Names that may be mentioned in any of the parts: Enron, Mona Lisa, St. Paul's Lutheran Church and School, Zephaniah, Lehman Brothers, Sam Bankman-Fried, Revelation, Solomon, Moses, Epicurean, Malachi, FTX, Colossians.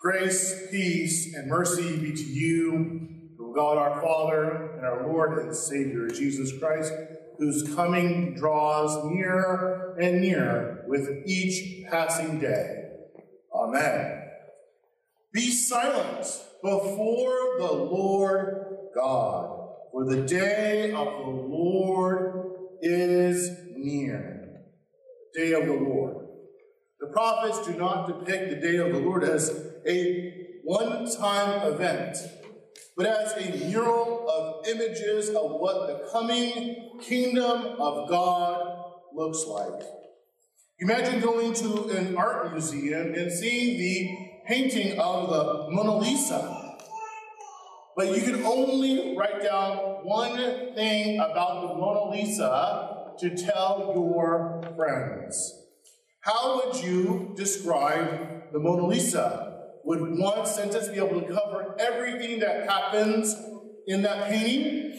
Grace, peace, and mercy be to you, O God our Father, and our Lord and Savior, Jesus Christ, whose coming draws nearer and nearer with each passing day. Amen. Be silent before the Lord God, for the day of the Lord is near. The day of the Lord. The prophets do not depict the day of the Lord as a one-time event, but as a mural of images of what the coming kingdom of God looks like. Imagine going to an art museum and seeing the painting of the Mona Lisa, but you can only write down one thing about the Mona Lisa to tell your friends. How would you describe the Mona Lisa? Would one sentence be able to cover everything that happens in that painting?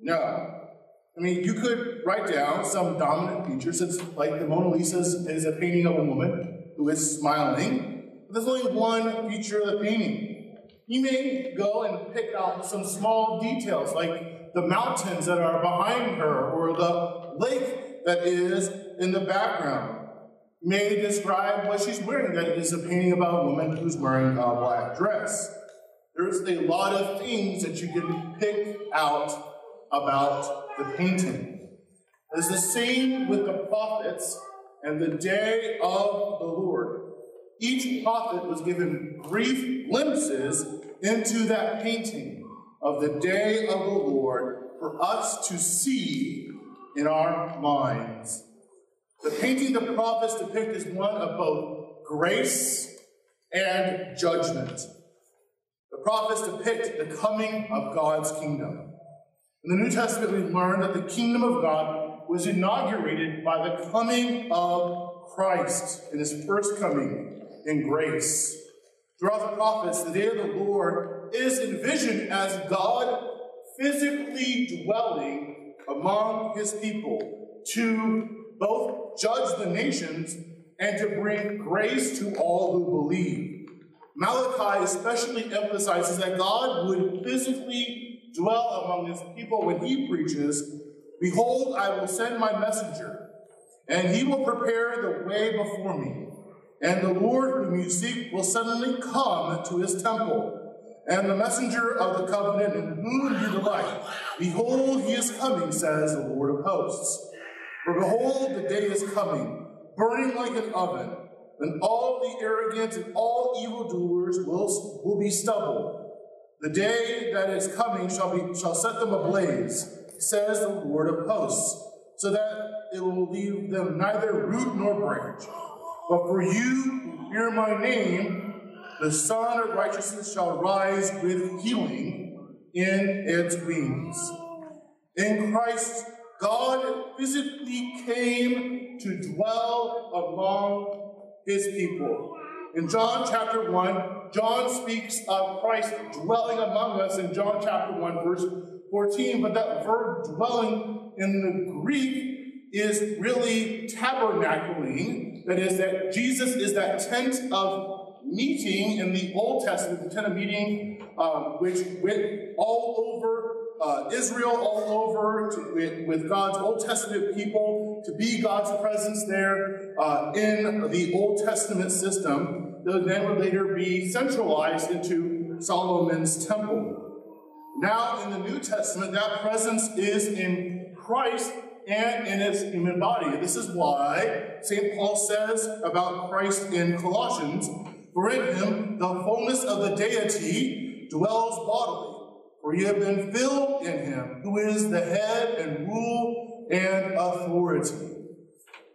No. I mean, you could write down some dominant features, like the Mona Lisa is a painting of a woman who is smiling, but there's only one feature of the painting. You may go and pick out some small details, like the mountains that are behind her, or the lake that is in the background. May describe what she's wearing. That is a painting about a woman who's wearing a black dress. There's a lot of things that you can pick out about the painting. It's the same with the prophets and the day of the Lord. Each prophet was given brief glimpses into that painting of the day of the Lord for us to see in our minds. The painting the prophets depict is one of both grace and judgment. The prophets depict the coming of God's kingdom. In the New Testament, we learn that the kingdom of God was inaugurated by the coming of Christ in his first coming in grace. Throughout the prophets, the day of the Lord is envisioned as God physically dwelling among his people to both judge the nations and to bring grace to all who believe. Malachi especially emphasizes that God would physically dwell among his people when he preaches, "Behold, I will send my messenger, and he will prepare the way before me. And the Lord whom you seek will suddenly come to his temple. and the messenger of the covenant in whom you delight. Behold, he is coming, says the Lord of hosts. For behold, the day is coming, burning like an oven, when all the arrogant and all evildoers will be stubble. The day that is coming shall set them ablaze, says the Lord of hosts, so that it will leave them neither root nor branch. But for you who fear my name, the sun of righteousness shall rise with healing in its wings. In Christ, God physically came to dwell among his people. In John chapter 1, John speaks of Christ dwelling among us in John chapter 1, verse 14, but that verb dwelling in the Greek is really tabernacling. That is, that Jesus is that tent of meeting in the Old Testament, the tent of meeting which went all over Israel, all over with God's Old Testament people, to be God's presence there in the Old Testament system, though then would later be centralized into Solomon's temple. Now in the New Testament, that presence is in Christ and in his human body. This is why St. Paul says about Christ in Colossians, for in him the fullness of the deity dwells bodily, for you have been filled in him, who is the head and rule and authority.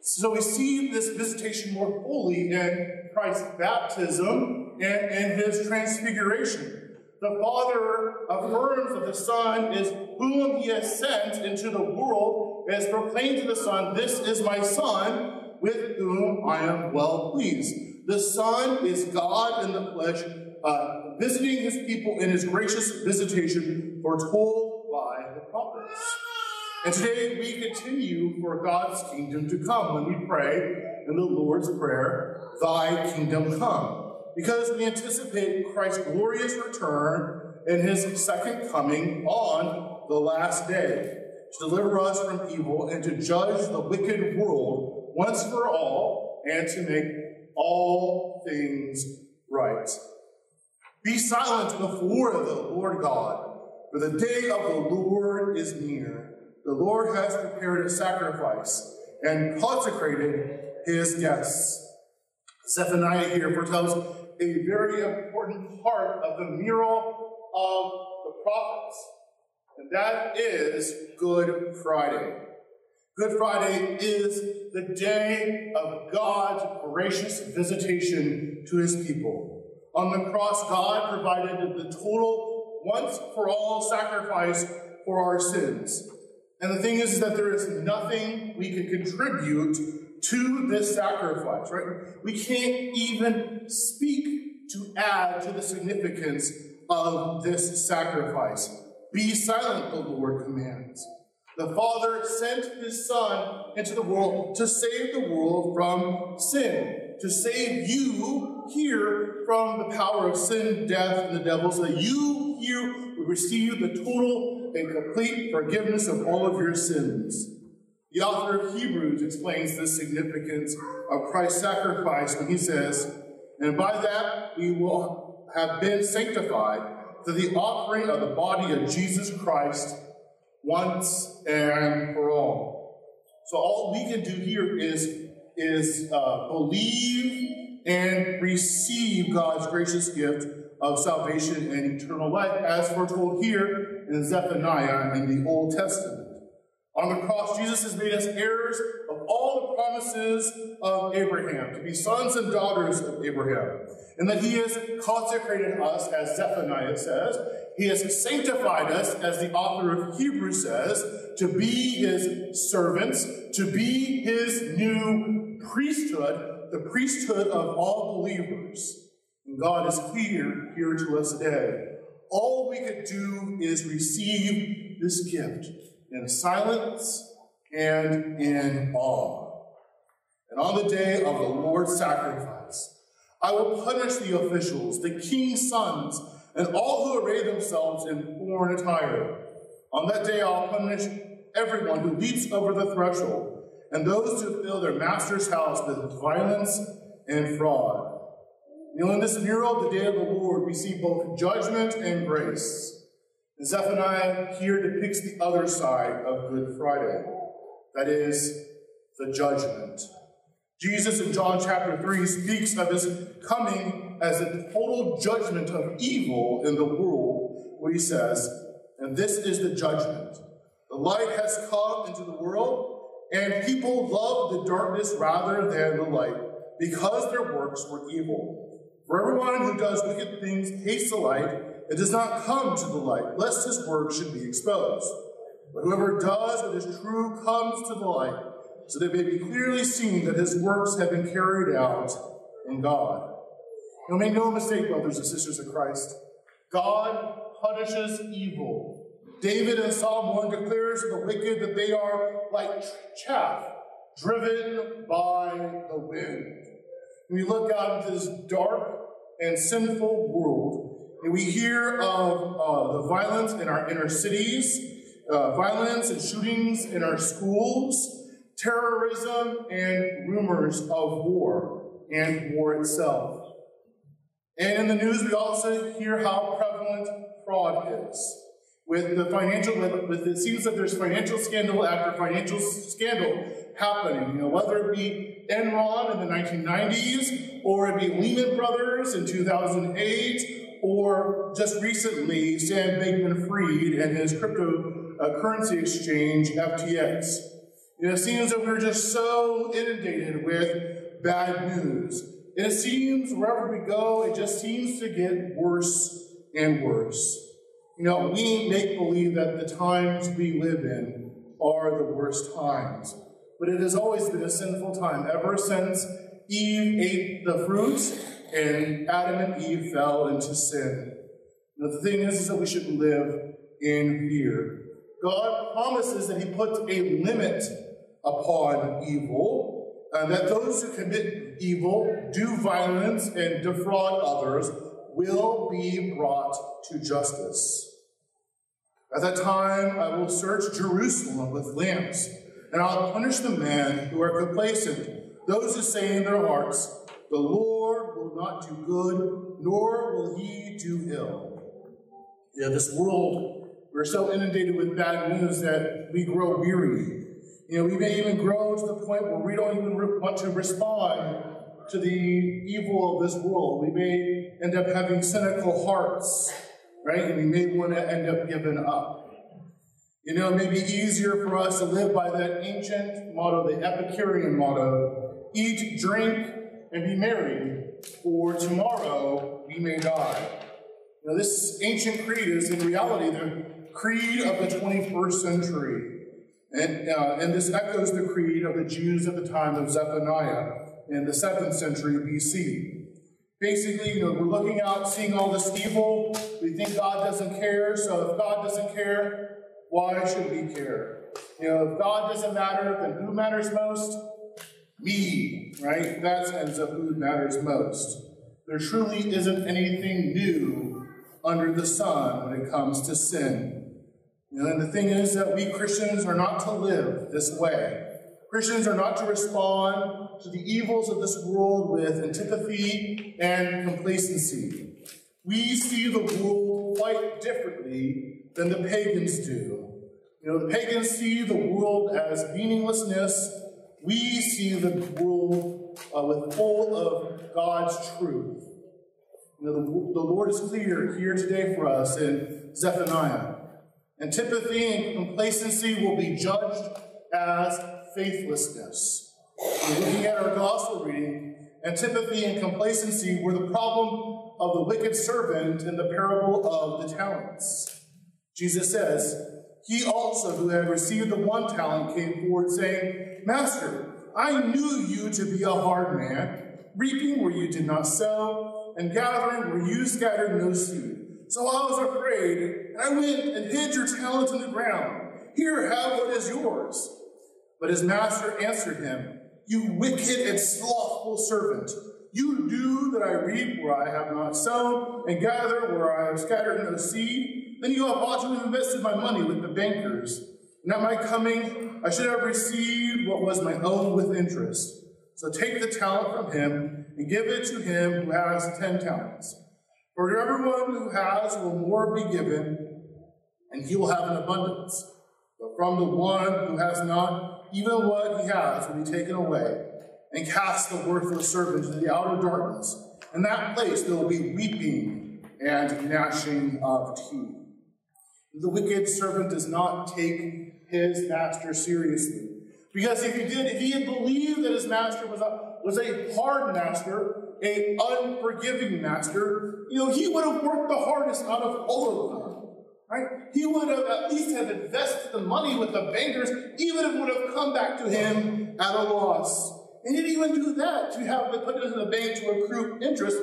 So we see this visitation more fully in Christ's baptism and in his transfiguration. The Father affirms that the Son is whom he has sent into the world, and has proclaimed to the Son, "This is my Son, with whom I am well pleased." The Son is God in the flesh, visiting his people in his gracious visitation foretold by the prophets. And today we continue for God's kingdom to come when we pray in the Lord's Prayer, "Thy kingdom come," because we anticipate Christ's glorious return and his second coming on the last day to deliver us from evil and to judge the wicked world once for all and to make all things right. Be silent before the Lord God, for the day of the Lord is near. The Lord has prepared a sacrifice and consecrated his guests. Zephaniah here foretells a very important part of the mural of the prophets, and that is Good Friday. Good Friday is the day of God's gracious visitation to his people. On the cross, God provided the total once-for-all sacrifice for our sins. And the thing is that there is nothing we can contribute to this sacrifice, right? We can't even speak to add to the significance of this sacrifice. Be silent, the Lord commands. The Father sent his Son into the world to save the world from sin, to save you here from the power of sin, death, and the devil, so that you here will receive the total and complete forgiveness of all of your sins. The author of Hebrews explains the significance of Christ's sacrifice when he says, "And by that we will have been sanctified through the offering of the body of Jesus Christ once and for all." So all we can do here is believe and receive God's gracious gift of salvation and eternal life, as foretold here in Zephaniah in the Old Testament. On the cross, Jesus has made us heirs of all the promises of Abraham, to be sons and daughters of Abraham, and that he has consecrated us, as Zephaniah says. He has sanctified us, as the author of Hebrews says, to be his servants, to be his new priesthood, the priesthood of all believers. And God is clear here to us today. All we could do is receive this gift in silence and in awe. And on the day of the Lord's sacrifice, I will punish the officials, the king's sons, and all who array themselves in foreign attire. On that day I'll punish everyone who leaps over the threshold, and those who fill their master's house with violence and fraud. And on this mural, the day of the Lord, we see both judgment and grace. And Zephaniah here depicts the other side of Good Friday, that is, the judgment. Jesus in John chapter 3 speaks of his coming as a total judgment of evil in the world, where he says, and this is the judgment. The light has come into the world, and people love the darkness rather than the light, because their works were evil. For everyone who does wicked things hates the light, it does not come to the light, lest his work should be exposed. But whoever does what is true comes to the light, so that it may be clearly seen that his works have been carried out in God. Now make no mistake, brothers and sisters in Christ, God punishes evil. David in Psalm 1 declares to the wicked that they are like chaff, driven by the wind. When we look out into this dark and sinful world, and we hear of the violence in our inner cities, violence and shootings in our schools, terrorism, and rumors of war and war itself. And in the news, we also hear how prevalent fraud is. It seems that there's financial scandal after financial scandal happening. You know, whether it be Enron in the 1990s, or it be Lehman Brothers in 2008. Or just recently, Sam Bankman-Fried and his cryptocurrency exchange, FTX. And it seems that we're just so inundated with bad news. And it seems wherever we go, it just seems to get worse and worse. You know, we make believe that the times we live in are the worst times. But it has always been a sinful time ever since Eve ate the fruit, and Adam and Eve fell into sin. Now, the thing is that we should live in fear. God promises that he puts a limit upon evil, and that those who commit evil, do violence, and defraud others will be brought to justice. At that time, I will search Jerusalem with lamps, and I'll punish the men who are complacent, those who say in their hearts, the Lord will not do good, nor will he do ill. Yeah, this world, we're so inundated with bad news that we grow weary. You know, we may even grow to the point where we don't even want to respond to the evil of this world. We may end up having cynical hearts, right? And we may want to end up giving up. You know, it may be easier for us to live by that ancient motto, the Epicurean motto, eat, drink, and be merry, for tomorrow we may die. Now, this ancient creed is in reality the creed of the 21st century. And this echoes the creed of the Jews at the time of Zephaniah in the 7th century BC. Basically, you know, we're looking out, seeing all this evil. We think God doesn't care, so if God doesn't care, why should we care? You know, if God doesn't matter, then who matters most? Me, right? That ends up who matters most. There truly isn't anything new under the sun when it comes to sin. You know, and the thing is that we Christians are not to live this way. Christians are not to respond to the evils of this world with antipathy and complacency. We see the world quite differently than the pagans do. You know, the pagans see the world as meaninglessness. We see the world with full of God's truth. You know, the Lord is clear here today for us in Zephaniah. Antipathy and complacency will be judged as faithlessness. We're looking at our gospel reading, antipathy and complacency were the problem of the wicked servant in the parable of the talents. Jesus says, he also who had received the 1 talent came forward saying, Master, I knew you to be a hard man, reaping where you did not sow, and gathering where you scattered no seed. So I was afraid, and I went and hid your talent in the ground. Here, have what is yours. But his master answered him, you wicked and slothful servant, you knew that I reap where I have not sown, and gather where I have scattered no seed. Then you have ought to have invested my money with the bankers. And at my coming, I should have received what was my own with interest. So take the talent from him and give it to him who has 10 talents. For to everyone who has will more be given, and he will have an abundance. But from the one who has not, even what he has will be taken away. And cast the worthless servant into the outer darkness. In that place there will be weeping and gnashing of teeth. The wicked servant does not take his master seriously. Because if he did, if he had believed that his master was a hard master, an unforgiving master, he would have worked the hardest out of all of them. Right? He would have at least have invested the money with the bankers, even if it would have come back to him at a loss. And he didn't even do that. To have put it in the bank to accrue interest,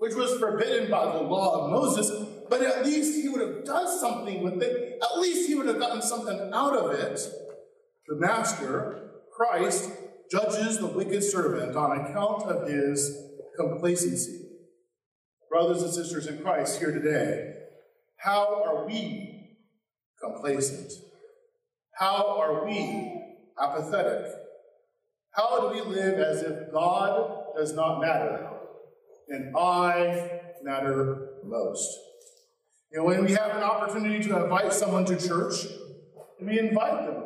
which was forbidden by the law of Moses, but at least he would have done something with it. At least he would have gotten something out of it. The master, Christ, judges the wicked servant on account of his complacency. Brothers and sisters in Christ here today, how are we complacent? How are we apathetic? How do we live as if God does not matter, and I matter most? When we have an opportunity to invite someone to church, we invite them.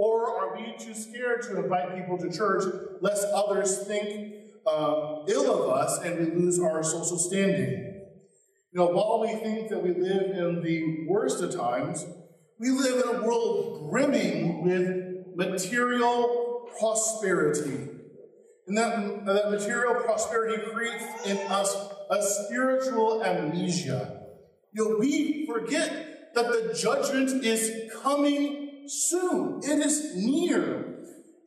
Or are we too scared to invite people to church lest others think ill of us and we lose our social standing? While we think that we live in the worst of times, we live in a world brimming with material prosperity. And that material prosperity creates in us a spiritual amnesia. We forget that the judgment is coming soon. It is near.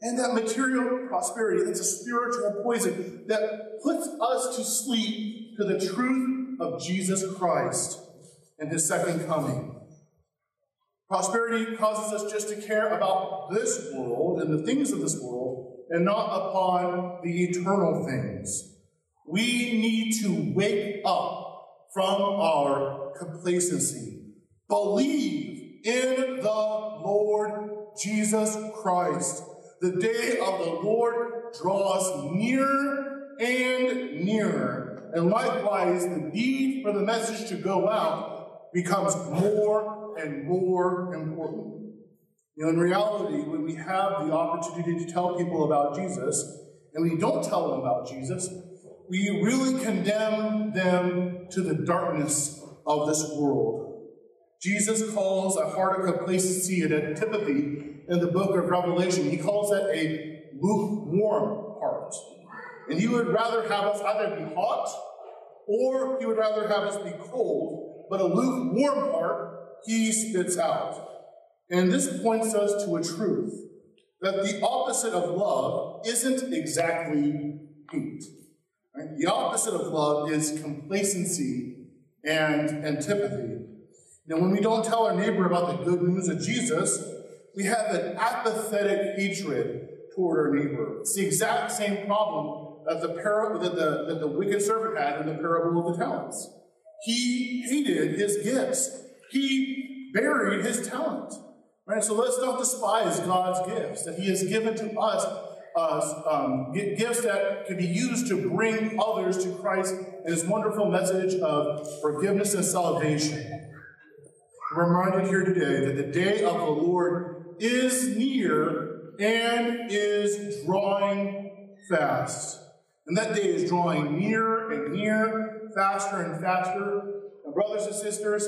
And that material prosperity, that's a spiritual poison that puts us to sleep to the truth of Jesus Christ and his second coming. Prosperity causes us just to care about this world and the things of this world and not upon the eternal things. We need to wake up from our complacency. Believe in the Lord Jesus Christ. The day of the Lord draws nearer and nearer. And likewise, the need for the message to go out becomes more and more important. In reality, when we have the opportunity to tell people about Jesus, and we don't tell them about Jesus, we really condemn them to the darkness of this world. Jesus calls a heart of complacency and antipathy in the book of Revelation. He calls that a lukewarm heart. And he would rather have us either be hot, or he would rather have us be cold, but a lukewarm heart he spits out. And this points us to a truth, that the opposite of love isn't exactly hate. Right? The opposite of love is complacency and antipathy. Now, when we don't tell our neighbor about the good news of Jesus, we have an apathetic hatred toward our neighbor. It's the exact same problem that the wicked servant had in the parable of the talents. He hated his gifts. He buried his talent, right? So let's not despise God's gifts, that he has given to us gifts that can be used to bring others to Christ and his wonderful message of forgiveness and salvation. We're reminded here today that the day of the Lord is near and is drawing fast. And that day is drawing nearer and nearer, faster and faster. And brothers and sisters,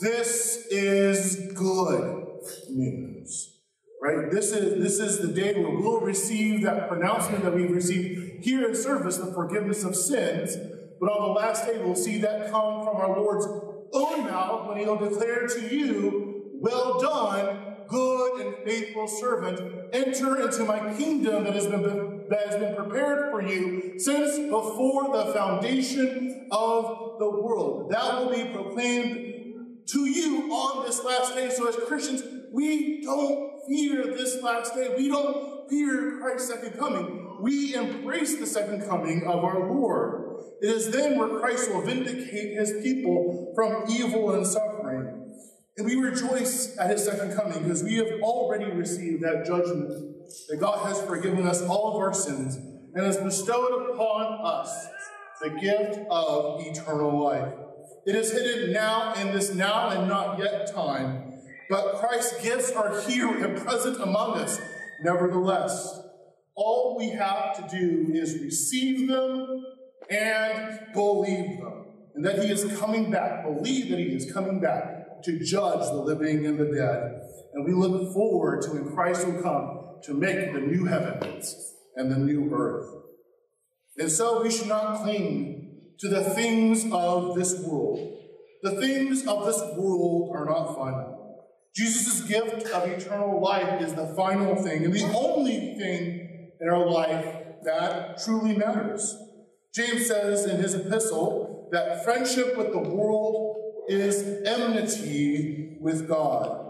this is good news, right? This is the day where we'll receive that pronouncement that we've received here in service, the forgiveness of sins. But on the last day, we'll see that come from our Lord's own mouth when he'll declare to you, "Well done, good and faithful servant. Enter into my kingdom that has been prepared for you since before the foundation of the world." That will be proclaimed to you on this last day. So as Christians, we don't fear this last day. We don't fear Christ's second coming. We embrace the second coming of our Lord. It is then where Christ will vindicate his people from evil and suffering. And we rejoice at his second coming because we have already received that judgment that God has forgiven us all of our sins and has bestowed upon us the gift of eternal life. It is hidden now in this now and not yet time, but Christ's gifts are here and present among us. Nevertheless, all we have to do is receive them and believe them, and that he is coming back. Believe that he is coming back to judge the living and the dead. And we look forward to when Christ will come to make the new heavens and the new earth. And so we should not cling to the things of this world. The things of this world are not final. Jesus' gift of eternal life is the final thing and the only thing in our life that truly matters. James says in his epistle that friendship with the world is enmity with God.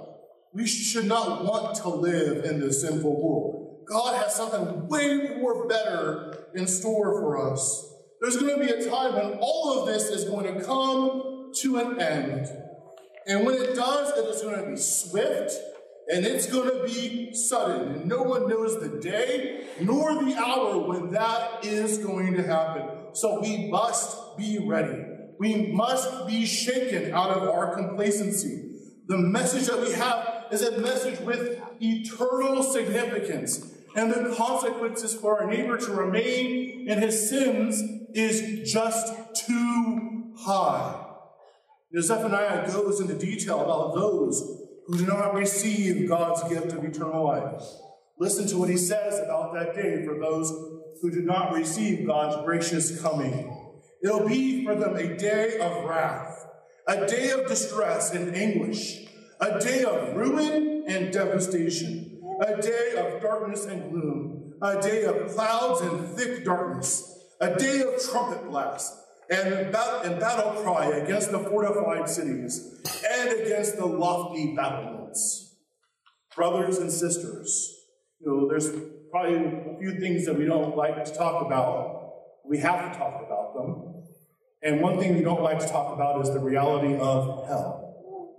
We should not want to live in this sinful world. God has something way more better in store for us. There's going to be a time when all of this is going to come to an end. And when it does, it is going to be swift, and it's going to be sudden. And no one knows the day nor the hour when that is going to happen. So we must be ready. We must be shaken out of our complacency. The message that we have is a message with eternal significance, and the consequences for our neighbor to remain in his sins is just too high. Now, Zephaniah goes into detail about those who do not receive God's gift of eternal life. Listen to what he says about that day for those who do not receive God's gracious coming. It'll be for them a day of wrath, a day of distress and anguish, a day of ruin and devastation, a day of darkness and gloom, a day of clouds and thick darkness, a day of trumpet blasts and battle cry against the fortified cities and against the lofty battlements. Brothers and sisters, there's probably a few things that we don't like to talk about. We have to talk about them. And one thing we don't like to talk about is the reality of hell.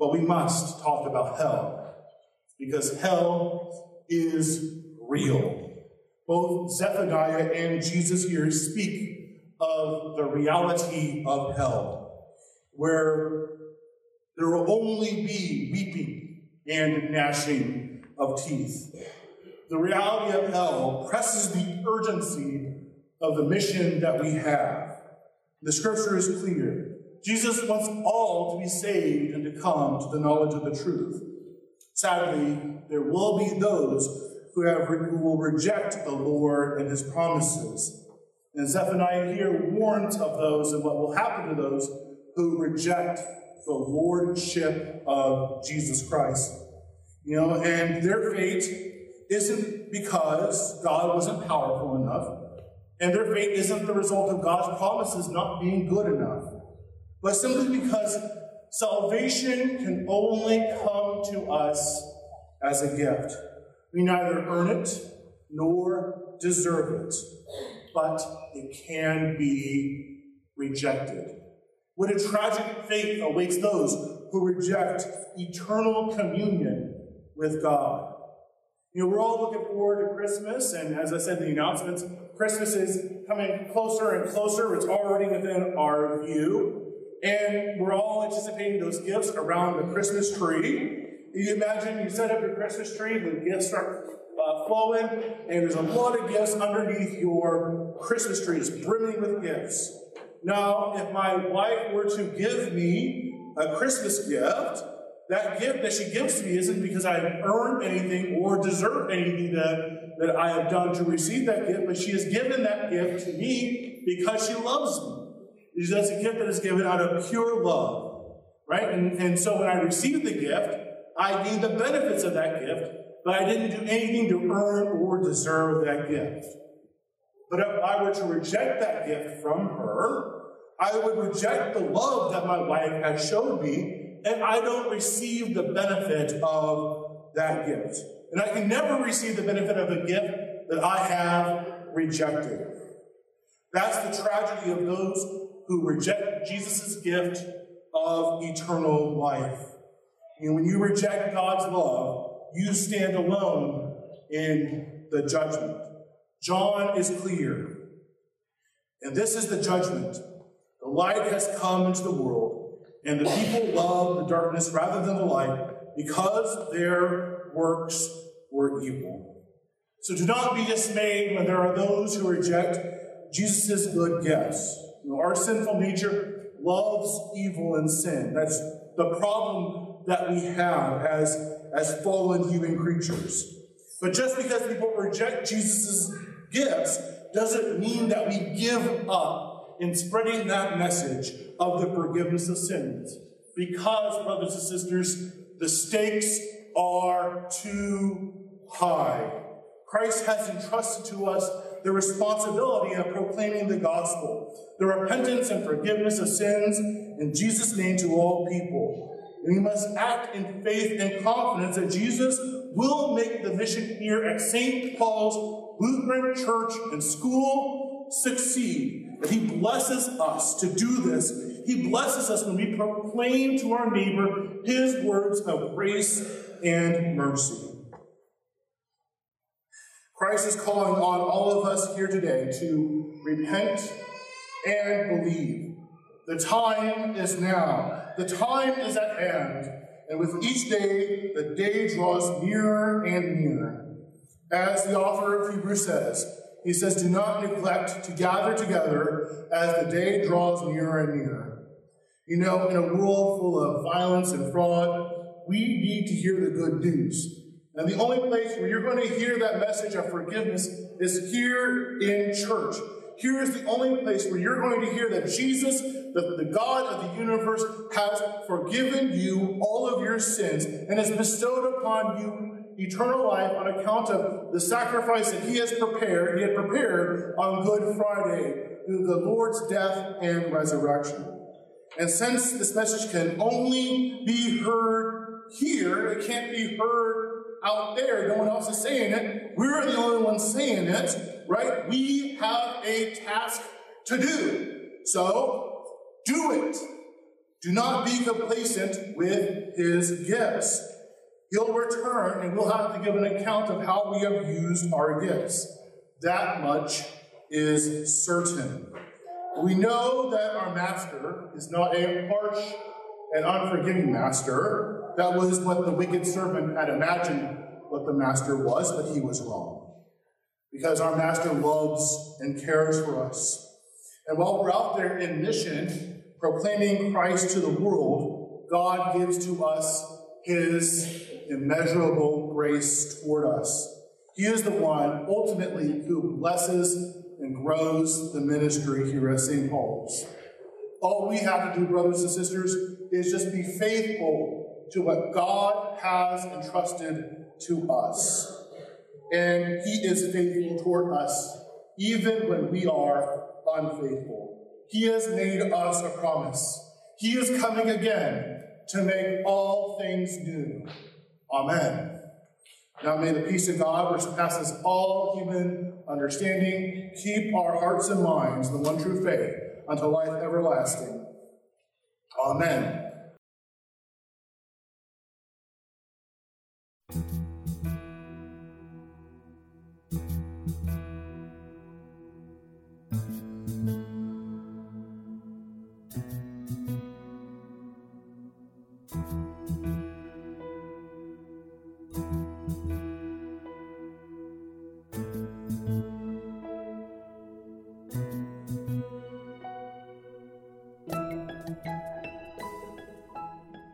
But we must talk about hell, because hell is real. Both Zephaniah and Jesus here speak of the reality of hell, where there will only be weeping and gnashing of teeth. The reality of hell presses the urgency of the mission that we have. The scripture is clear. Jesus wants all to be saved and to come to the knowledge of the truth. Sadly, there will be those who will reject the Lord and his promises. And Zephaniah here warns of those and what will happen to those who reject the lordship of Jesus Christ. And their fate isn't because God wasn't powerful enough, and their fate isn't the result of God's promises not being good enough, but simply because salvation can only come to us as a gift. We neither earn it nor deserve it, but it can be rejected. What a tragic fate awaits those who reject eternal communion with God. We're all looking forward to Christmas, and as I said in the announcements, Christmas is coming closer and closer. It's already within our view. And we're all anticipating those gifts around the Christmas tree. You imagine you set up your Christmas tree, the gifts start flowing, and there's a lot of gifts underneath your Christmas tree. It's brimming with gifts. Now, if my wife were to give me a Christmas gift, that gift that she gives to me isn't because I have earned anything or deserved anything that I have done to receive that gift, but she has given that gift to me because she loves me. That's a gift that is given out of pure love, right? And so when I received the gift, I gained the benefits of that gift, but I didn't do anything to earn or deserve that gift. But if I were to reject that gift from her, I would reject the love that my wife has showed me, and I don't receive the benefit of that gift. And I can never receive the benefit of a gift that I have rejected. That's the tragedy of those who reject Jesus' gift of eternal life. And when you reject God's love, you stand alone in the judgment. John is clear. And this is the judgment. The light has come into the world, and the people loved the darkness rather than the light, because their works were evil. So do not be dismayed when there are those who reject Jesus' good gifts. You know, our sinful nature loves evil and sin. That's the problem that we have as fallen human creatures. But just because people reject Jesus' gifts doesn't mean that we give up in spreading that message of the forgiveness of sins. Because, brothers and sisters, the stakes are too high. Christ has entrusted to us the responsibility of proclaiming the gospel, the repentance and forgiveness of sins in Jesus' name to all people. And we must act in faith and confidence that Jesus will make the mission here at St. Paul's Lutheran Church and School succeed. And he blesses us to do this. He blesses us when we proclaim to our neighbor his words of grace and mercy. Christ is calling on all of us here today to repent and believe. The time is now. The time is at hand. And with each day, the day draws nearer and nearer. As the author of Hebrews says, he says, do not neglect to gather together as the day draws nearer and nearer. You know, in a world full of violence and fraud, we need to hear the good news. And the only place where you're going to hear that message of forgiveness is here in church. Here is the only place where you're going to hear that Jesus, the God of the universe, has forgiven you all of your sins and has bestowed upon you eternal life on account of the sacrifice that he had prepared on Good Friday through the Lord's death and resurrection. And since this message can only be heard here, it can't be heard out there, no one else is saying it, we're the only ones saying it, right? We have a task to do. So, do it. Do not be complacent with his gifts. He'll return and we'll have to give an account of how we have used our gifts. That much is certain. We know that our master is not a harsh and unforgiving master. That was what the wicked servant had imagined what the master was, but he was wrong. Because our master loves and cares for us. And while we're out there in mission, proclaiming Christ to the world, God gives to us his immeasurable grace toward us. He is the one, ultimately, who blesses and grows the ministry here at St. Paul's. All we have to do, brothers and sisters, is just be faithful to what God has entrusted to us. And he is faithful toward us, even when we are unfaithful. He has made us a promise. He is coming again to make all things new. Amen. Now may the peace of God, which surpasses all human understanding, keep our hearts and minds in the one true faith unto life everlasting. Amen.